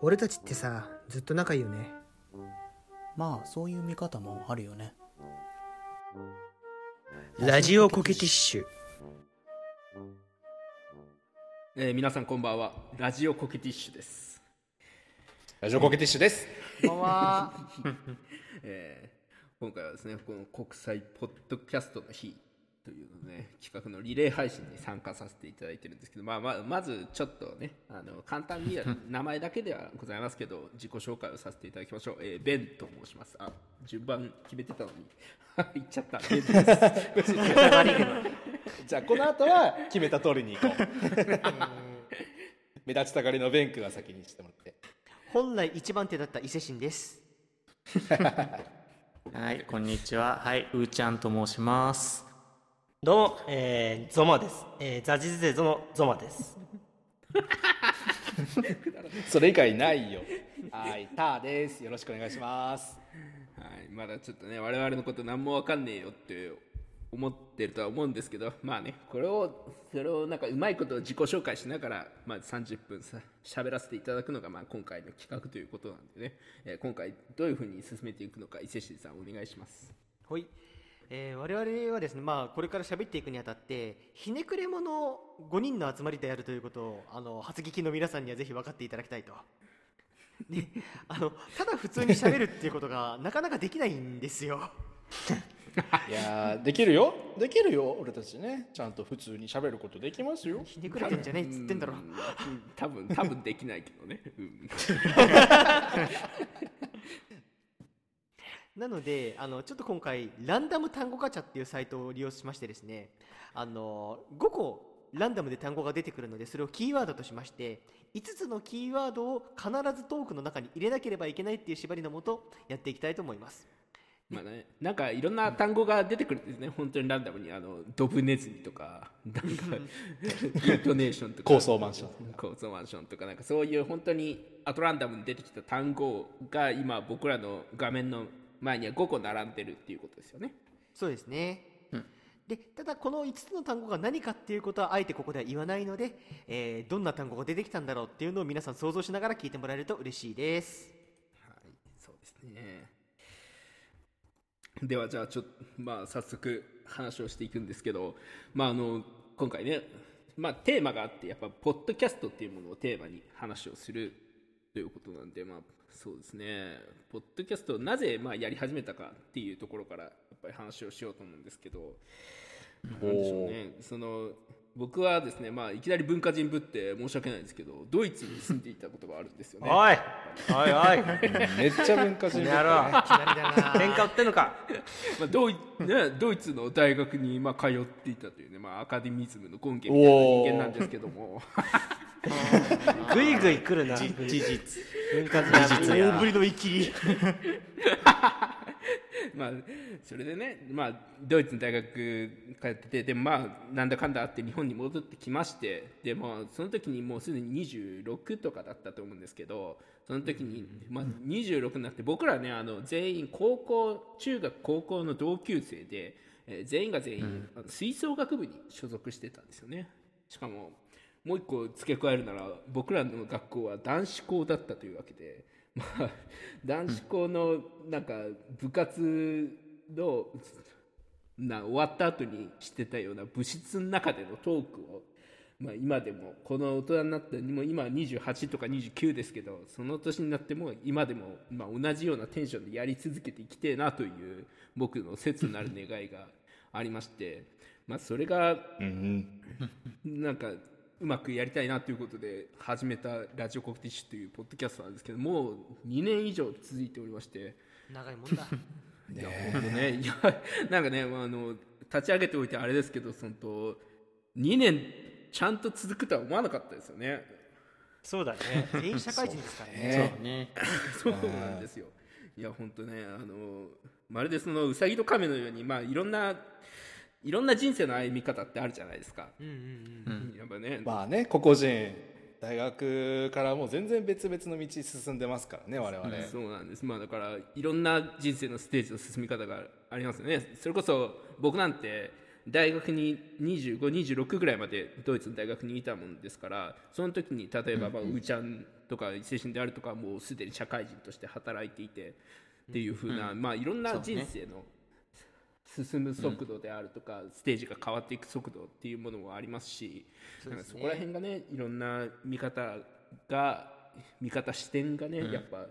俺たちってさ、ずっと仲いいよね。まあそういう見方もあるよね。ラジオコケティッシュ、皆さんこんばんは。ラジオコケティッシュです。ラジオコケティッシュです。こんばんは。今回はですね、この国際ポッドキャストの日というのね、企画のリレー配信に参加させていただいてるんですけど、まずちょっとね、簡単に名前だけではございますけど自己紹介をさせていただきましょう。ベンと申します。あ、順番決めてたのに言っちゃった。ベンです。じゃあこの後は決めた通りにいこう。目立ちたがりのベン君は先にしてもらって、本来一番手だった伊勢神です。はい、こんにちは。はい、うーちゃんと申します。どうも、ゾマです。ザジズゼゾのゾマです。それ以外ないよ。はい、ターです。よろしくお願いします。はい、まだちょっとね、我々のこと何もわかんねえよって思ってるとは思うんですけど、まあね、それをなんかうまいこと自己紹介しながら、まあ、30分喋らせていただくのが、まあ、今回の企画ということなんでね、今回どういうふうに進めていくのか、伊勢志さんお願いします。はい、我々はですね、まあ、これから喋っていくにあたってひねくれ者5人の集まりであるということを初聞きの皆さんにはぜひ分かっていただきたいと。で、ただ普通に喋るっていうことがなかなかできないんですよ。いや、できるよ俺たちね、ちゃんと普通に喋ることできますよ。ひねくれてんじゃねえっつってんだろ。多分できないけどね。なのでちょっと今回ランダム単語ガチャっていうサイトを利用しましてですね、5個ランダムで単語が出てくるので、それをキーワードとしまして、5つのキーワードを必ずトークの中に入れなければいけないっていう縛りのもとやっていきたいと思います。まあね、なんかいろんな単語が出てくるんですね、うん、本当にランダムに。ドブネズミとか、なんかイントネーションとか高層マンションとか、なんかそういう本当にアトランダムに出てきた単語が今僕らの画面の前には5個並んでるっていうことですよね。そうですね、うん、でただこの5つの単語が何かっていうことはあえてここでは言わないので、どんな単語が出てきたんだろうっていうのを皆さん想像しながら聞いてもらえると嬉しいです。はい、そうですね。ではじゃあちょっと、まあ、早速話をしていくんですけど、まあ、今回ね、まあ、テーマがあって、やっぱポッドキャストっていうものをテーマに話をするということなんで、まあそうですね、ポッドキャストをなぜまあやり始めたかっていうところからやっぱり話をしようと思うんですけど、なんでしょうね、僕はですね、まあ、いきなり文化人ぶって申し訳ないんですけど、ドイツに住んでいたことがあるんですよね。おいおいおい、めっちゃ文化人ぶってやろう。喧嘩売ってんのか。まあドイツの大学にまあ通っていたというね、まあ、アカデミズムの根源みたいな人間なんですけども。ぐいぐい来るな。事実。文化人ぶり。大ぶりの一気に。まあ、それでね、まあ、ドイツの大学通ってて、でもまあなんだかんだあって日本に戻ってきまして、で、まあ、その時にもうすでに26とかだったと思うんですけど、その時に、まあ、26になって、僕らはね、全員高校、中学高校の同級生で、全員吹奏楽部に所属してたんですよね。しかももう一個付け加えるなら、僕らの学校は男子校だったというわけで、まあ、男子校のなんか部活の終わった後にしてたような部室の中でのトークを、まあ、今でもこの大人になっても、今28とか29ですけど、その年になっても今でもまあ同じようなテンションでやり続けていきてえなという僕の切なる願いがありまして、まあ、それがなんかうまくやりたいなということで始めたラジオコケティッシュというポッドキャストなんですけど、もう2年以上続いておりまして、長いもんだ。いや本当ね、いやなんかね、立ち上げておいてあれですけど、そのと2年ちゃんと続くとは思わなかったですよね。そうだね、全員社会人ですからね。そうね。そうなんですよ。いや本当ね、まるでそのうさぎと亀のように、まあいろんな人生の歩み方ってあるじゃないですか。うんうんうん。やっぱね。まあね、個々人大学からもう全然別々の道進んでますからね我々。そうなんです、まあ、だからいろんな人生のステージの進み方がありますよね。それこそ僕なんて大学に25、26ぐらいまでドイツの大学にいたもんですから、その時に例えばうちゃんとか精神であるとかもうすでに社会人として働いていてっていう風な、まあいろんな人生の進む速度であるとか、ステージが変わっていく速度っていうものもありますし、なんかそこら辺がね、いろんな見方視点がね、やっぱ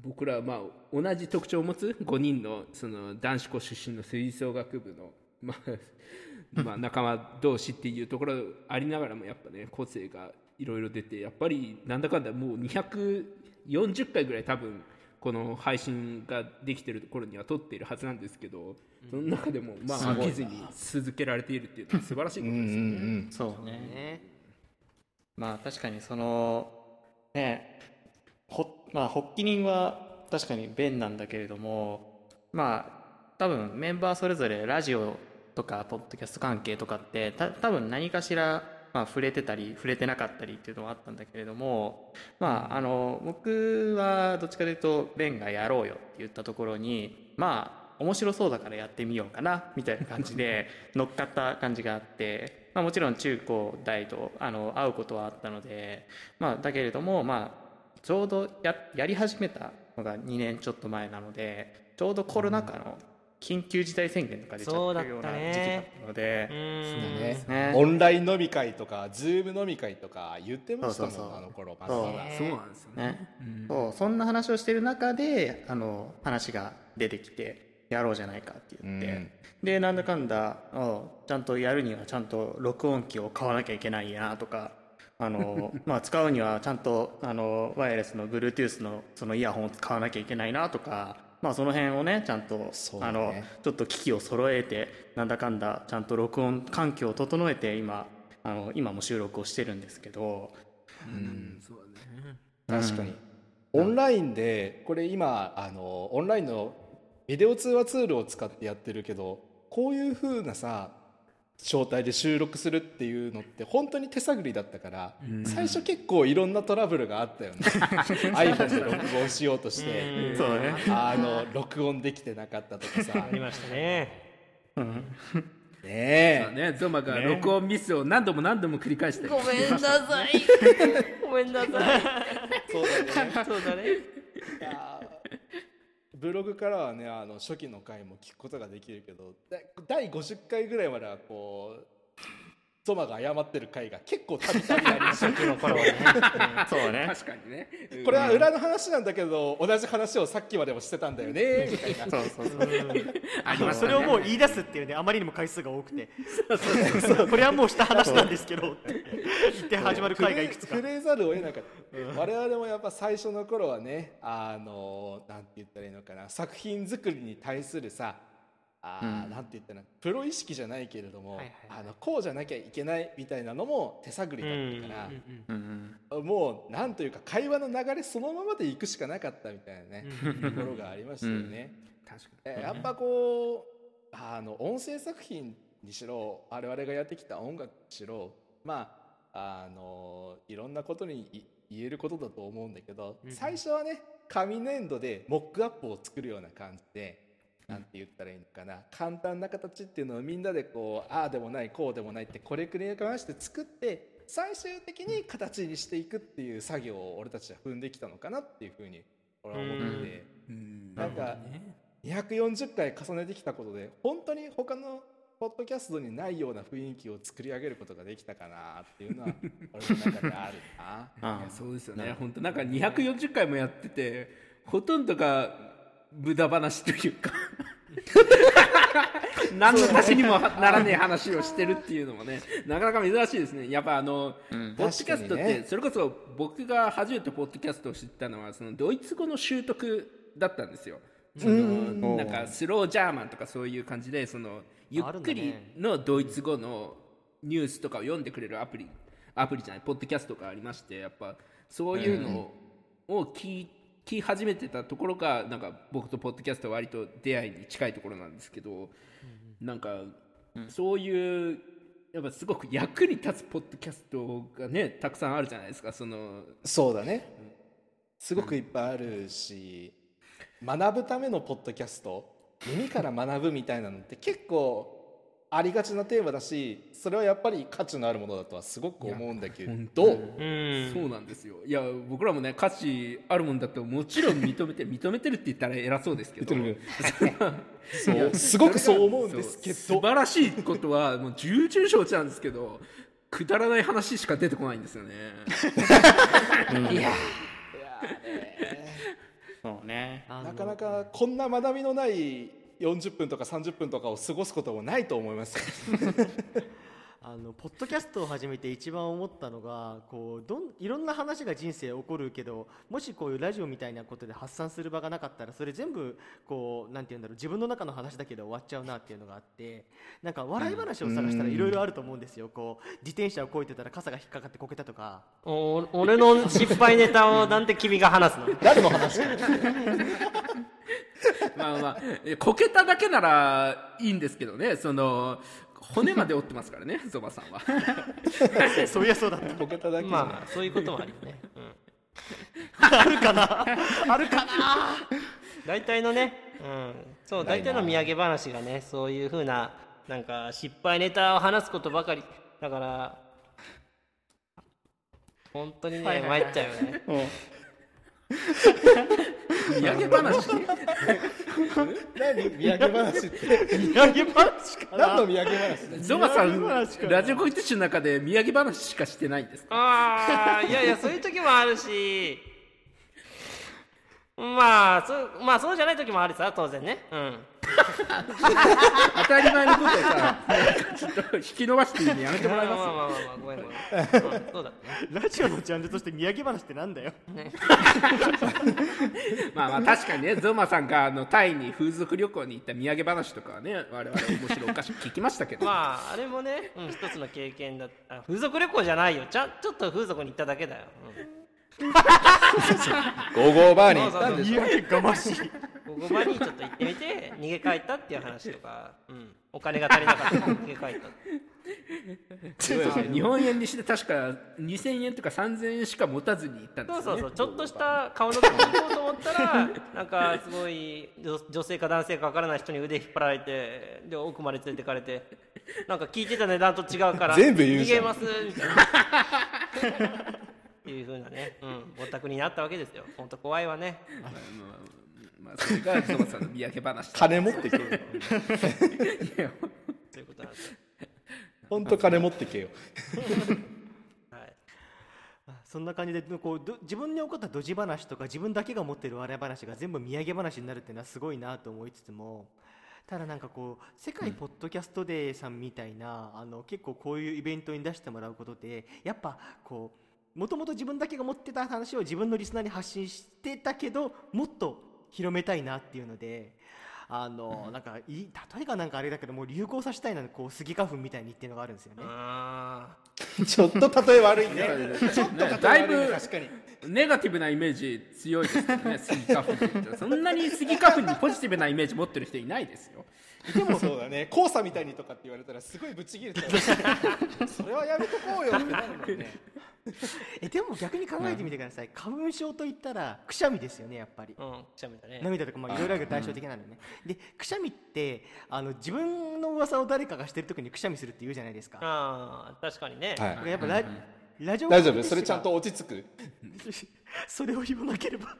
僕らはまあ同じ特徴を持つ5人のその男子校出身の吹奏楽部のまあ仲間同士っていうところありながらも、やっぱね個性がいろいろ出て、やっぱりなんだかんだもう240回ぐらい多分この配信ができてる頃には撮っているはずなんですけど、その中でもまあ飽きずに続けられているっていうのは素晴らしいことですよね。うん、そうね。まあ確かにそのね、まあ発起人は確かに弁なんだけれども、まあ多分メンバーそれぞれラジオとかポッドキャスト関係とかって多分何かしら、まあ、触れてたり触れてなかったりっていうのはあったんだけれども、まあ、僕はどっちかというとベンがやろうよって言ったところに、まあ面白そうだからやってみようかなみたいな感じで乗っかった感じがあって、まあ、もちろん中高大と会うことはあったので、まあ、だけれども、まあ、ちょうど やり始めたのが2年ちょっと前なので、ちょうどコロナ禍の緊急事態宣言とか出ちゃったような時期だったので、オンライン飲み会とか Zoom 飲み会とか言ってましたもん。そうそうそう、あの頃はそうなんですよね、うん、そんな話をしてる中で話が出てきてやろうじゃないかって言って、うん、でなんだかんだちゃんとやるにはちゃんと録音機を買わなきゃいけないなとかまあ使うにはちゃんとワイヤレスの Bluetooth のそのイヤホンを買わなきゃいけないなとか、まあ、その辺をねちゃんと、ね、ちょっと機器を揃えてなんだかんだちゃんと録音環境を整えて今も収録をしてるんですけど、うん、そうだね、確かに、うん、オンラインでこれ今オンラインのビデオ通話ツールを使ってやってるけど、こういう風なさ招待で収録するっていうのって本当に手探りだったから、うん、最初結構いろんなトラブルがあったよねiPhone で録音しようとしてそう、ね、録音できてなかったとかさありましたね、うん、ねゾマが録音ミスを何度も何度も繰り返して、ね、ごめんなさいそうだねブログからはね初期の回も聞くことができるけど、第50回ぐらいまではこうゾマが謝ってる回が結構たびたびありました初期の頃はねそうね、確かにね、これは裏の話なんだけど、同じ話をさっきまでもしてたんだよねみたいなそうそれをもう言い出すっていうね、あまりにも回数が多くてそうこれはもうした話なんですけどって言って始まる回がいくつか触れざるを得なかった、うん、我々もやっぱ最初の頃はねなんて言ったらいいのかな、作品作りに対するさなんて言ったらプロ意識じゃないけれども、はいはいはい、こうじゃなきゃいけないみたいなのも手探りだったから、うんうんうんうん、もうなんというか会話の流れそのままでいくしかなかったみたいなねところがありましたよね、うん、確かにやっぱこう音声作品にしろ我々がやってきた音楽にしろ、まあいろんなことに言えることだと思うんだけど、最初はね紙粘土でモックアップを作るような感じで、なんて言ったらいいのかな、簡単な形っていうのをみんなでこうああでもないこうでもないってこれくらい回して作って最終的に形にしていくっていう作業を俺たちは踏んできたのかなっていうふうに俺は思ってて、なんか240回重ねてきたことで本当に他のポッドキャストにないような雰囲気を作り上げることができたかなっていうのは俺の中であるなああそうですよね、本当なんか240回もやっててほとんどが無駄話というか何の足しにもならない話をしてるっていうのもねなかなか珍しいですね。やっぱうん、ポッドキャストって、ね、それこそ僕が初めてポッドキャストを知ったのはそのドイツ語の習得だったんですよ。なんかスロージャーマンとかそういう感じでそのゆっくりのドイツ語のニュースとかを読んでくれるアプリじゃないポッドキャストがありまして、やっぱそういうのを聞いて聞き始めてたところがなんか僕とポッドキャストは割と出会いに近いところなんですけど、なんかそういうやっぱすごく役に立つポッドキャストがねたくさんあるじゃないですか。そうだね、うん、すごくいっぱいあるし、学ぶためのポッドキャスト、耳から学ぶみたいなのって結構ありがちなテーマだし、それはやっぱり価値のあるものだとはすごく思うんだけど、そうなんですよ。いや僕らもね価値あるものだともちろん認めてるって言ったら偉そうですけどそうすごくそう思うんですけど、素晴らしいことはもう重々承知なんですけどくだらない話しか出てこないんですよね、うん、いやそうね、なかなかこんな学びのない40分とか30分とかを過ごすこともないと思いますポッドキャストを始めて一番思ったのがいろんな話が人生起こるけど、もしこういうラジオみたいなことで発散する場がなかったらそれ全部なんて言うんだろう、自分の中の話だけで終わっちゃうなっていうのがあって、なんか笑い話を探したらいろいろあると思うんですよ。自転車をこいでたら傘が引っかかってこけたとか。俺の失敗ネタをなんて君が話すの誰の話まあまあこけただけならいいんですけどね、骨まで折ってますからねゾバさんはそういやそうだったこけただけ、まあそういうこともあるよね、うん、あるかな大体のね、うん、そう大体の土産話がね、そういう風ななんか失敗ネタを話すことばかりだから本当にね、はいはいはい、参っちゃうよね、うん土産話何土産話って土産話かな、何の土産話ゾバさんラジオコイティッシュの中で土産話しかしてないんですか。あいやいやそういう時もあるしまあそうじゃない時もあるさ当然ね、うん当たり前のことをさちょっと引き伸ばしてやめてもらいますよ。まあごめんごめんそうだラジオのジャンルとして土産話ってなんだよ、ね、まあ確かにねゾマさんがタイに風俗旅行に行った土産話とかはね我々面白おかしく聞きましたけどまああれもね、うん、一つの経験だった。風俗旅行じゃないよ、ちょっと風俗に行っただけだよ、うんゴーゴーバーに行ったんですよ。がましいゴーゴーバーにちょっと行ってみて逃げ帰ったっていう話とか、うん、お金が足りなかったから逃げ帰った日本円にして確か2000円とか3000円しか持たずに行ったんですよね。そうちょっとした顔のところに行こうと思ったらなんかすごい女性か男性かわからない人に腕引っ張られてで奥まで連れてかれてなんか聞いてた値段と違うから全部言うじゃん逃げますみたいないう風なね、うん、ぼったくりになったわけですよ。本当怖いわねまあそれがゾバさんの土産話金持ってけよということなんですよ。本当金持ってけよそんな感じで自分に起こったドジ話とか自分だけが持ってる笑い話が全部土産話になるっていうのはすごいなと思いつつも、ただなんか世界ポッドキャストデーさんみたいな、うん、結構こういうイベントに出してもらうことでやっぱもともと自分だけが持ってた話を自分のリスナーに発信してたけどもっと広めたいなっていうのでなんか例えがなんかあれだけどもう流行させたいなスギ花粉みたいにっていうのがあるんですよね。あちょっと例え悪いねちょっと例え悪いねだいぶ確かにネガティブなイメージ強いですよねスギ花粉ってそんなにスギ花粉にポジティブなイメージ持ってる人いないですよ。でもそうだね黄砂みたいにとかって言われたらすごいブチギレちゃうそれはやめとこうよってなるもんねでも逆に考えてみてください、うん、花粉症といったらくしゃみですよねやっぱり、うん、くしゃみだね涙とかいろいろある対照的なのね、うん、でくしゃみって自分の噂を誰かがしてる時にくしゃみするって言うじゃないですか。あ確かにね、はい、やっぱラジオ大丈夫それちゃんと落ち着くそれを言わなければ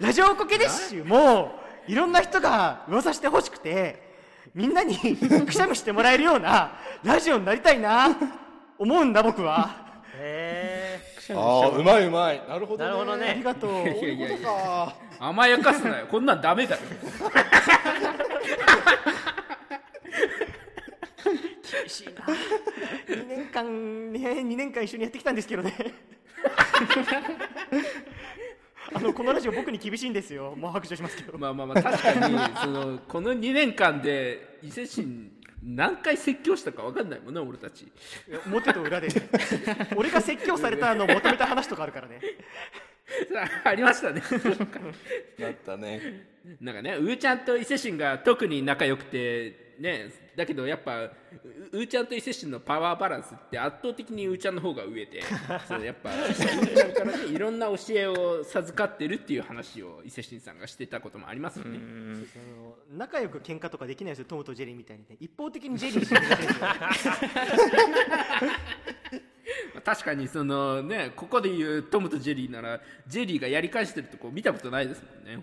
ラジオコケデッシュもういろんな人が噂してほしくてみんなにくしゃみしてもらえるようなラジオになりたいな思うんだ僕はああうまいなるほど ねありがとう甘やかすなよこんなんダメだよ厳しいな2年間一緒にやってきたんですけどねこのラジオ僕に厳しいんですよもう拍手しますけどまあ確かにこの2年間で伊勢神何回説教したか分かんないもんね俺たち表と裏で俺が説教されたのを求めた話とかあるからねありましたねだったねなんかねうーちゃんと伊勢神が特に仲良くてね、だけどやっぱうーちゃんと伊勢神のパワーバランスって圧倒的にうーちゃんの方が上でそうやっぱうーちゃんから、ね、いろんな教えを授かってるっていう話を伊勢神さんがしてたこともありますよね。うん仲良く喧嘩とかできないですよ、トムとジェリーみたいに、ね、一方的にジェリーしてるんですよ確かにその、ね、ここで言うトムとジェリーならジェリーがやり返してるとこ見たことないですもんね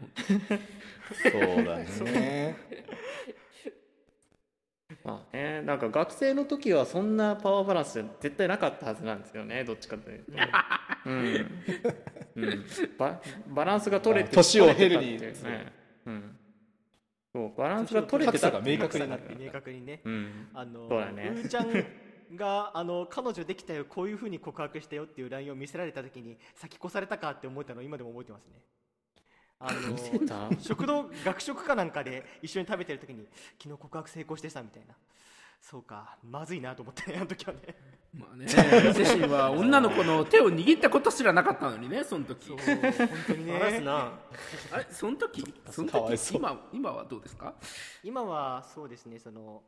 そうだねまあね、なんか学生の時はそんなパワーバランス絶対なかったはずなんですよね、どっちかというと、うんうん、バランスが取れて年を経るにですね、うん、そうバランスが取れてたっていう格差が明確にね、うん、そうだね、うーちゃんが彼女できたよ、こういう風に告白したよっていう LINE を見せられた時に先越されたかって思ったのを今でも覚えてますね。食堂学食かなんかで一緒に食べてる時に昨日告白成功してたみたいな、そうかまずいなと思ってね、あの時はね。まあね、伊勢神は女の子の手を握ったことすらなかったのにね、その時。そう本当にね。あれその時、今はどうですか？今はそうですね、その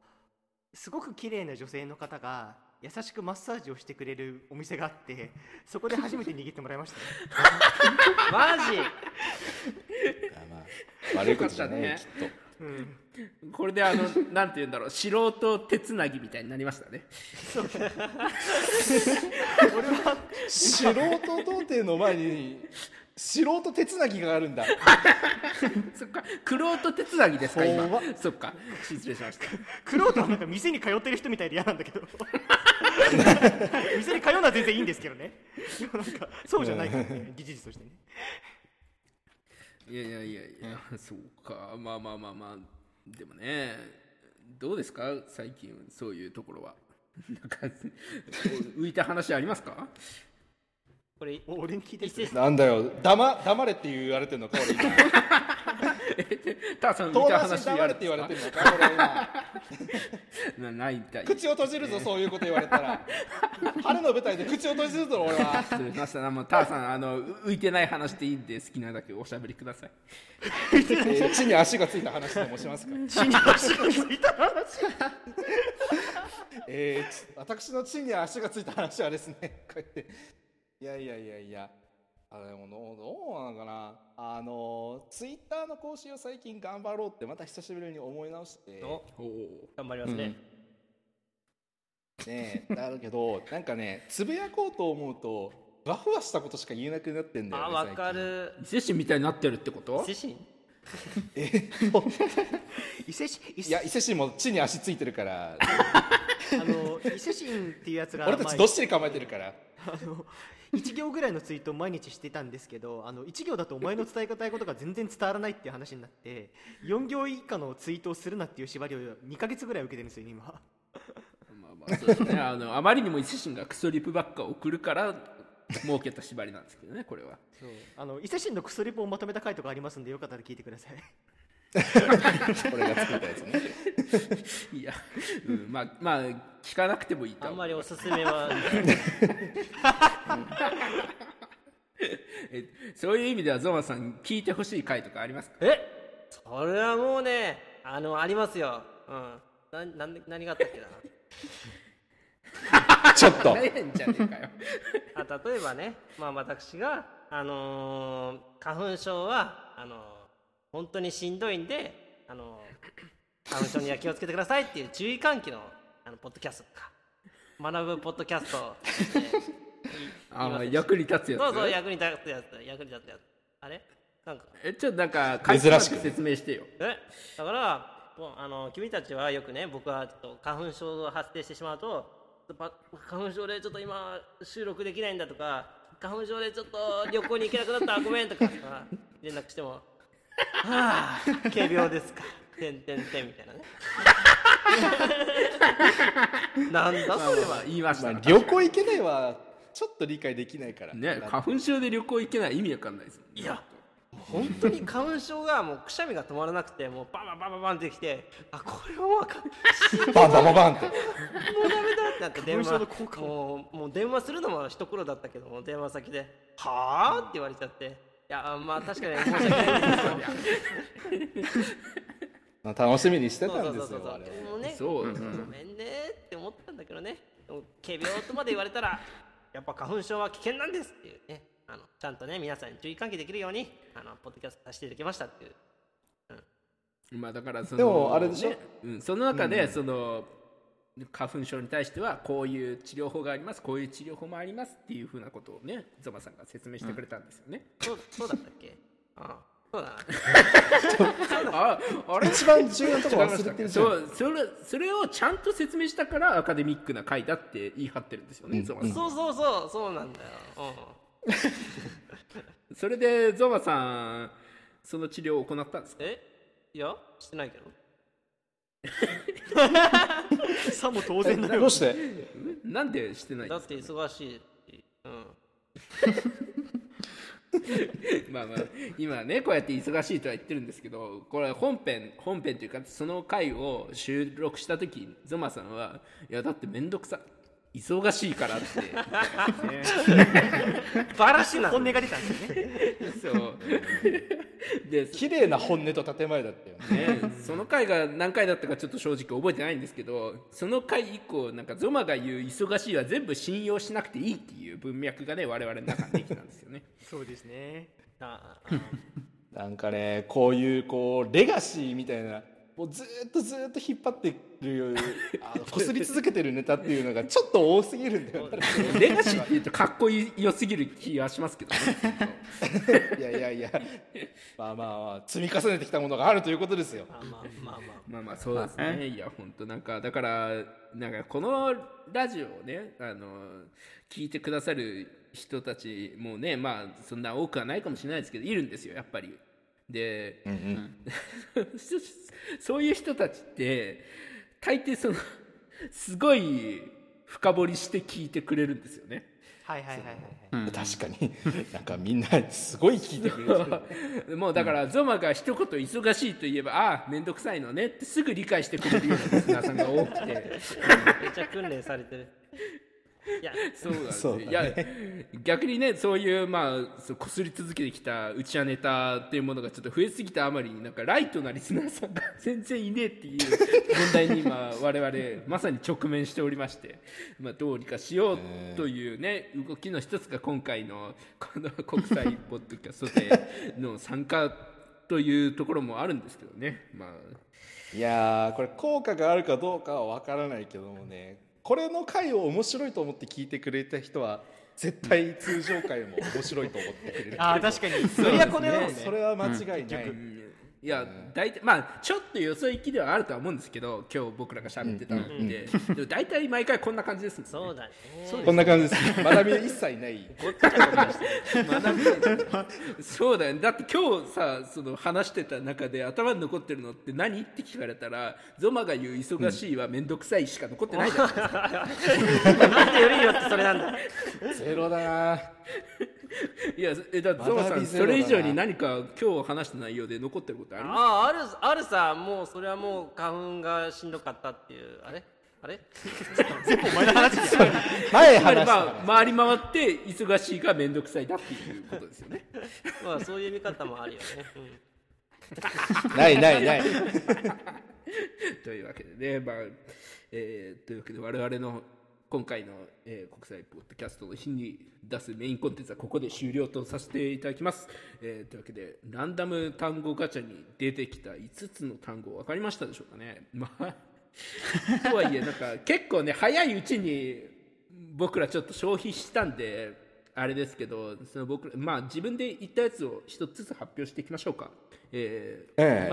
すごく綺麗な女性の方が優しくマッサージをしてくれるお店があって、そこで初めて握ってもらいましたマジいや、まあ、悪いことじゃない、ね、きっと、うん、これでなんて言うんだろう、素人手つなぎみたいになりましたねそう俺は素人童貞の前に素人手つなぎがあるんだそっか、クロート手つなぎですか今。そっか、失礼しました。クロートはなんか店に通ってる人みたいで嫌なんだけど店に通うのは全然いいんですけどねなんかそうじゃないからね、技術としてね。いやそうか、まあでもね、どうですか最近そういうところはなんか浮いた話ありますかこれ俺に聞いてるなんだよ、黙れって言われてるのか俺今タさん見た話黙れって言われてるのか俺今ないみたい、ね、口を閉じるぞ、そういうこと言われたら春の舞台で口を閉じるぞ俺はタさん浮いてない話でいいんで好きなだけおしゃべりください地に足がついた話でもしますか地に足がついた話私の地に足がついた話はですね、こうやっていやでもどうなのかな、ツイッターの更新を最近頑張ろうってまた久しぶりに思い直して、お頑張りますね、うん、ねえだけどなんかね、つぶやこうと思うとふわふわしたことしか言えなくなってんだよね。あ、わかる。伊勢神みたいになってるってこと？伊勢神伊勢神も地に足ついてるから伊勢神っていうやつが俺たちどっしり構えてるから1行ぐらいのツイートを毎日してたんですけど、1行だとお前の伝え方いことが全然伝わらないっていう話になって4行以下のツイートをするなっていう縛りを2ヶ月ぐらい受けてるんですよ今まあそうですねあまりにも伊勢神がクソリプばっか送るから設けた縛りなんですけどね、これは。そう、伊勢神のクソリプをまとめた回とかありますんで、よかったら聞いてください俺が作ったやつねいや、うん、まあ聞かなくてもいいと思う。あんまりおすすめはそういう意味ではゾマさん聞いてほしい回とかありますか？それはもうね、ありますよ、うん、何があったっけだなちょっと大変じゃねえかよ例えばね、まあ、私が、花粉症は本当にしんどいんで、花粉症には気をつけてくださいっていう注意喚起の、ポッドキャストとか学ぶポッドキャスト役に立つやつ。そう役に立つやつ、あれちょっとなんか珍しく説明してよ。だから君たちはよくね、僕はちょっと花粉症が発生してしまうと、花粉症でちょっと今収録できないんだとか、花粉症でちょっと旅行に行けなくなったごめんとか連絡してもはあ、軽病ですかてんてんてんみたいなねなんだそれは。言いました、旅行行けないはちょっと理解できないからね。花粉症で旅行行けない意味わかんないです。いや本当に花粉症がもうくしゃみが止まらなくて、もうバンバンバンバンバンってきて、あこれはもうバンバンバンバンってもうダメだってなって電話もう電話するのも一苦労だったけども、電話先ではあって言われちゃって、いやまあ確かに申し訳ないです楽しみにしてたんですよ。もうね、ごめんねって思ったんだけどね、仮病とまで言われたらやっぱ花粉症は危険なんですっていうね、ちゃんとね皆さんに注意喚起できるようにポッドキャストさせていただきましたっていう、まあだからそのでもあれでしょ、ね、その中でその花粉症に対してはこういう治療法があります、こういう治療法もありますっていうふうなことをねゾマさんが説明してくれたんですよね、うん、そうだったっけああそうだあれ一番重要なところ忘れてるじゃん。それをちゃんと説明したからアカデミックな回だって言い張ってるんですよね、うん、ゾマさん。そうなんだよ、うん、それでゾマさんその治療を行ったんですか？いやしてないけどさも当然だよ。どうしてなんでしてないんですか、ね、だって忙しい、うんまあ今ねこうやって忙しいとは言ってるんですけど、これ本編というかその回を収録した時ゾマさんはいやだってめんどくさ忙しいからってバラシな本音が出たんですよねそうで綺麗な本音と建前だったよ ねその回が何回だったかちょっと正直覚えてないんですけど、その回以降なんかゾマが言う忙しいは全部信用しなくていいっていう文脈がね我々の中にできたんですよねそうですねなんかねこうレガシーみたいなもうずっと引っ張ってるこすり続けてるネタっていうのがちょっと多すぎるんだよレガシーっていうとかっこよすぎる気がしますけどねいやまあ積み重ねてきたものがあるということですよまあそうですね。いや本当なんかだからなんかこのラジオをね聞いてくださる人たちもねまあそんな多くはないかもしれないですけどいるんですよやっぱりで、うんうん、そういう人たちって大抵そのすごい深掘りして聞いてくれるんですよね。はいはいはいはい、うんうん、確かになんかみんなすごい聞いてくれるもうだからゾマが一言忙しいと言えばああめんどくさいのねってすぐ理解してくれるようなリスナーさんが多くてめっちゃ訓練されてる。いやそうなんですよ、ね、いや逆にねそういうまあこすり続けてきたうちやネタっていうものがちょっと増えすぎたあまりになんかライトなリスナーさんが全然いねえっていう問題に今我々まさに直面しておりまして、まあ、どうにかしようというね動きの一つが今回のこの国際ポッドキャストでの参加というところもあるんですけどね、まあ、いやこれ効果があるかどうかは分からないけどもねこれの回を面白いと思って聞いてくれた人は絶対通常回も面白いと思ってくれるあ確かにそれはこれは、ね、それは間違いない、うん、いや大体まあちょっとよそ行きではあるとは思うんですけど今日僕らが喋ってたので、うんうん、でも大体毎回こんな感じですもんね。そうだねこんな感じです学びは一切ないそうだよ、ね、だって今日さその話してた中で頭に残ってるのって何って聞かれたらゾマが言う忙しいはめんどくさいしか残ってないじゃないですかなんてよりよってそれなんだゼロだないやだってゾマさんそれ以上に何か今日話した内容で残ってることある？あるさもうそれはもう花粉がしんどかったっていうあれ全部お前の話じゃん前話した、まあ、回り回って忙しいがめんどくさいだっていうことですよねまあそういう見方もあるよね、うん、ないというわけでね、まあというわけで我々の今回の、国際ポッドキャストの日に出すメインコンテンツはここで終了とさせていただきます、というわけでランダム単語ガチャに出てきた5つの単語分かりましたでしょうかね、まあ、とはいえなんか結構ね早いうちに僕らちょっと消費したんであれですけどその僕ら、まあ、自分で言ったやつを1つずつ発表していきましょうか、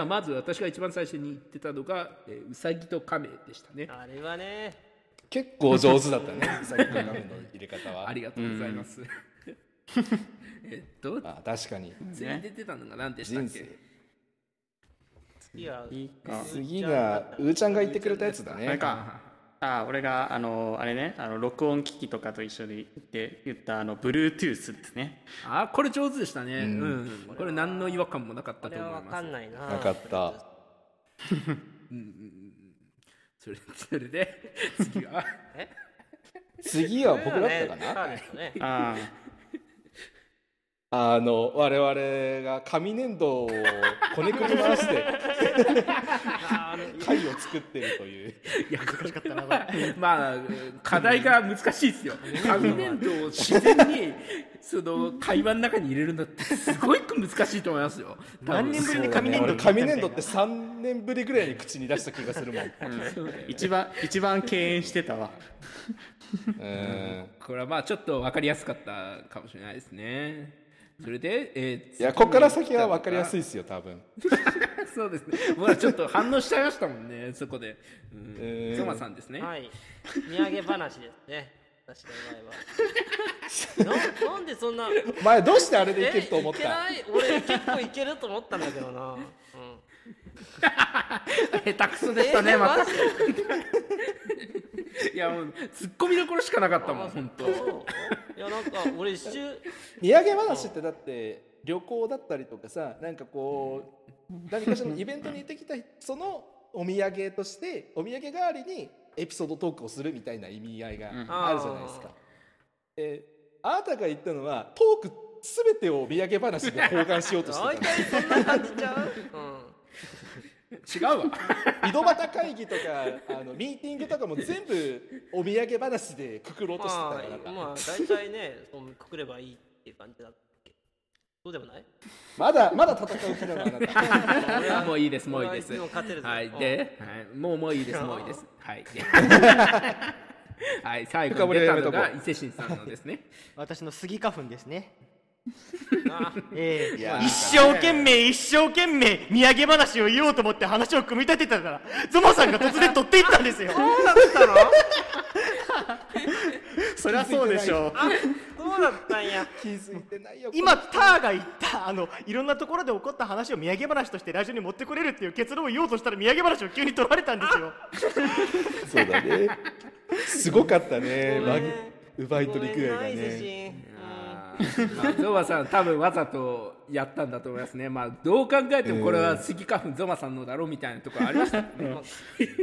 まず私が一番最初に言ってたのが、うさぎと亀でしたね。あれはね結構上手だったね。さっきの画面の入れ方は。ありがとうございます。あ確かに。全員出てたのが何でしたっけ？次がうーちゃんが言ってくれたやつだね。なんか俺があれね録音機器とかと一緒に言ったBluetooth ですね。あこれ上手でしたね、うんうん。これ何の違和感もなかったと思います。これは分かんないな。なかった。うんそれで次は僕だったかな、ねね、あ我々が紙粘土をこねくり回して会を作ってるという。いや難しかったなこれ。まあ課題が難しいですよ。紙粘土を自然にその会話の中に入れるんだってすごい難しいと思いますよ。何年ぶりに紙粘土、ね、紙粘土って3年ぶりぐらいに口に出した気がするもん。うん、一番敬遠してたわ。これはまあちょっと分かりやすかったかもしれないですね。それで、いやここから先は分かりやすいですよ多分。そうですね。僕らちょっと反応しちゃいましたもんねそこで。ゾマさんですね。はい。土産話ですね。私の場合は。なんでそんな。前どうしてあれでいけると思った。いけない。俺結構いけると思ったんだけどな。うん、下手くそでしたねまた。いやもうツッコミどころしかなかったもん本当。いやなんか俺一周土産話ってだって旅行だったりとかさなんかこう何かしらのイベントに行ってきたそのお土産としてお土産代わりにエピソードトークをするみたいな意味合いがあるじゃないですか。あなたが言ったのはトーク全てをお土産話で交換しようとしてた。大体そんな感じちゃう？うん違うわ井戸端会議とかミーティングとかも全部お土産話でくくろうとしてたからまあ、まあ、大体ねくくればいいっていう感じだったっけそうでもないまだ戦う気なのあなたもういいですもういいですはいで、はい、もういいですもういいですはいはい最後に出たのが伊勢神さんのですね私のスギ花粉ですね一生懸命土産話を言おうと思って話を組み立てたからゾマさんが突然取っていったんですよ。そうだったの？そりゃそうでしょう。あ、そうだったんや。気づいてないよ。今ターが言ったいろんなところで起こった話を土産話としてラジオに持ってこれるっていう結論を言おうとしたら土産話を急に取られたんですよ。そうだね。すごかったね。奪い取り具合がね。ゾマさん多分わざとやったんだと思いますね、まあ、どう考えてもこれはスギ花粉ゾマさんのだろうみたいなところありましたね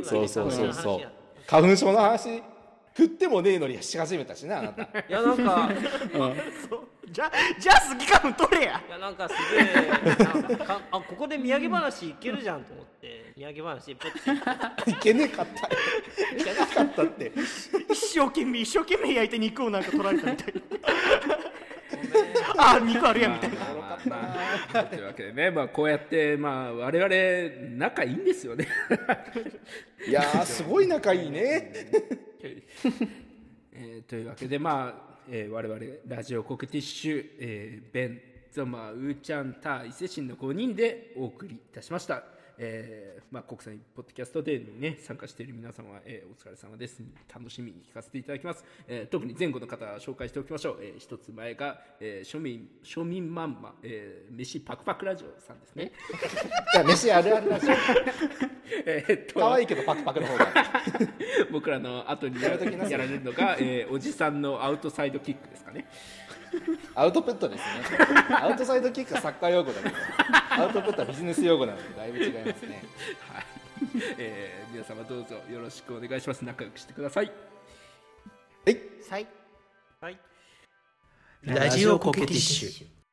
そう花粉症の話振ってもねえのにし始めたしなあなたいやなんかじゃあスギ花粉取れやいやなんかすげえここで土産話いけるじゃんと思って土産話ポッていけねえかったいけなかったって一生懸命焼いて肉をなんか取られたみたいあ肉あるやんみたいな、というわけでね、まあ、こうやって、まあ、我々仲いいんですよねいやーすごい仲いいね、というわけで、まあ我々ラジオコクティッシュ、ベン、ゾマ、ウーちゃん、ター、伊勢神の5人でお送りいたしました、まあ、国際ポッドキャストデーに、ね、参加している皆様、お疲れ様です。楽しみに聞かせていただきます、特に前後の方紹介しておきましょう、一つ前が、庶民マンマ、飯パクパクラジオさんですねいや飯あるあるラジオ可愛いけどパクパクの方が僕らの後にやられるのが、おじさんのアウトサイドキックですかねアウトプットですねアウトサイドキックはサッカー用語だけどアウトプットはビジネス用語なのでだいぶ違いますね、はい皆様どうぞよろしくお願いします仲良くしてくださいはい、はい、ラジオコケティッシュ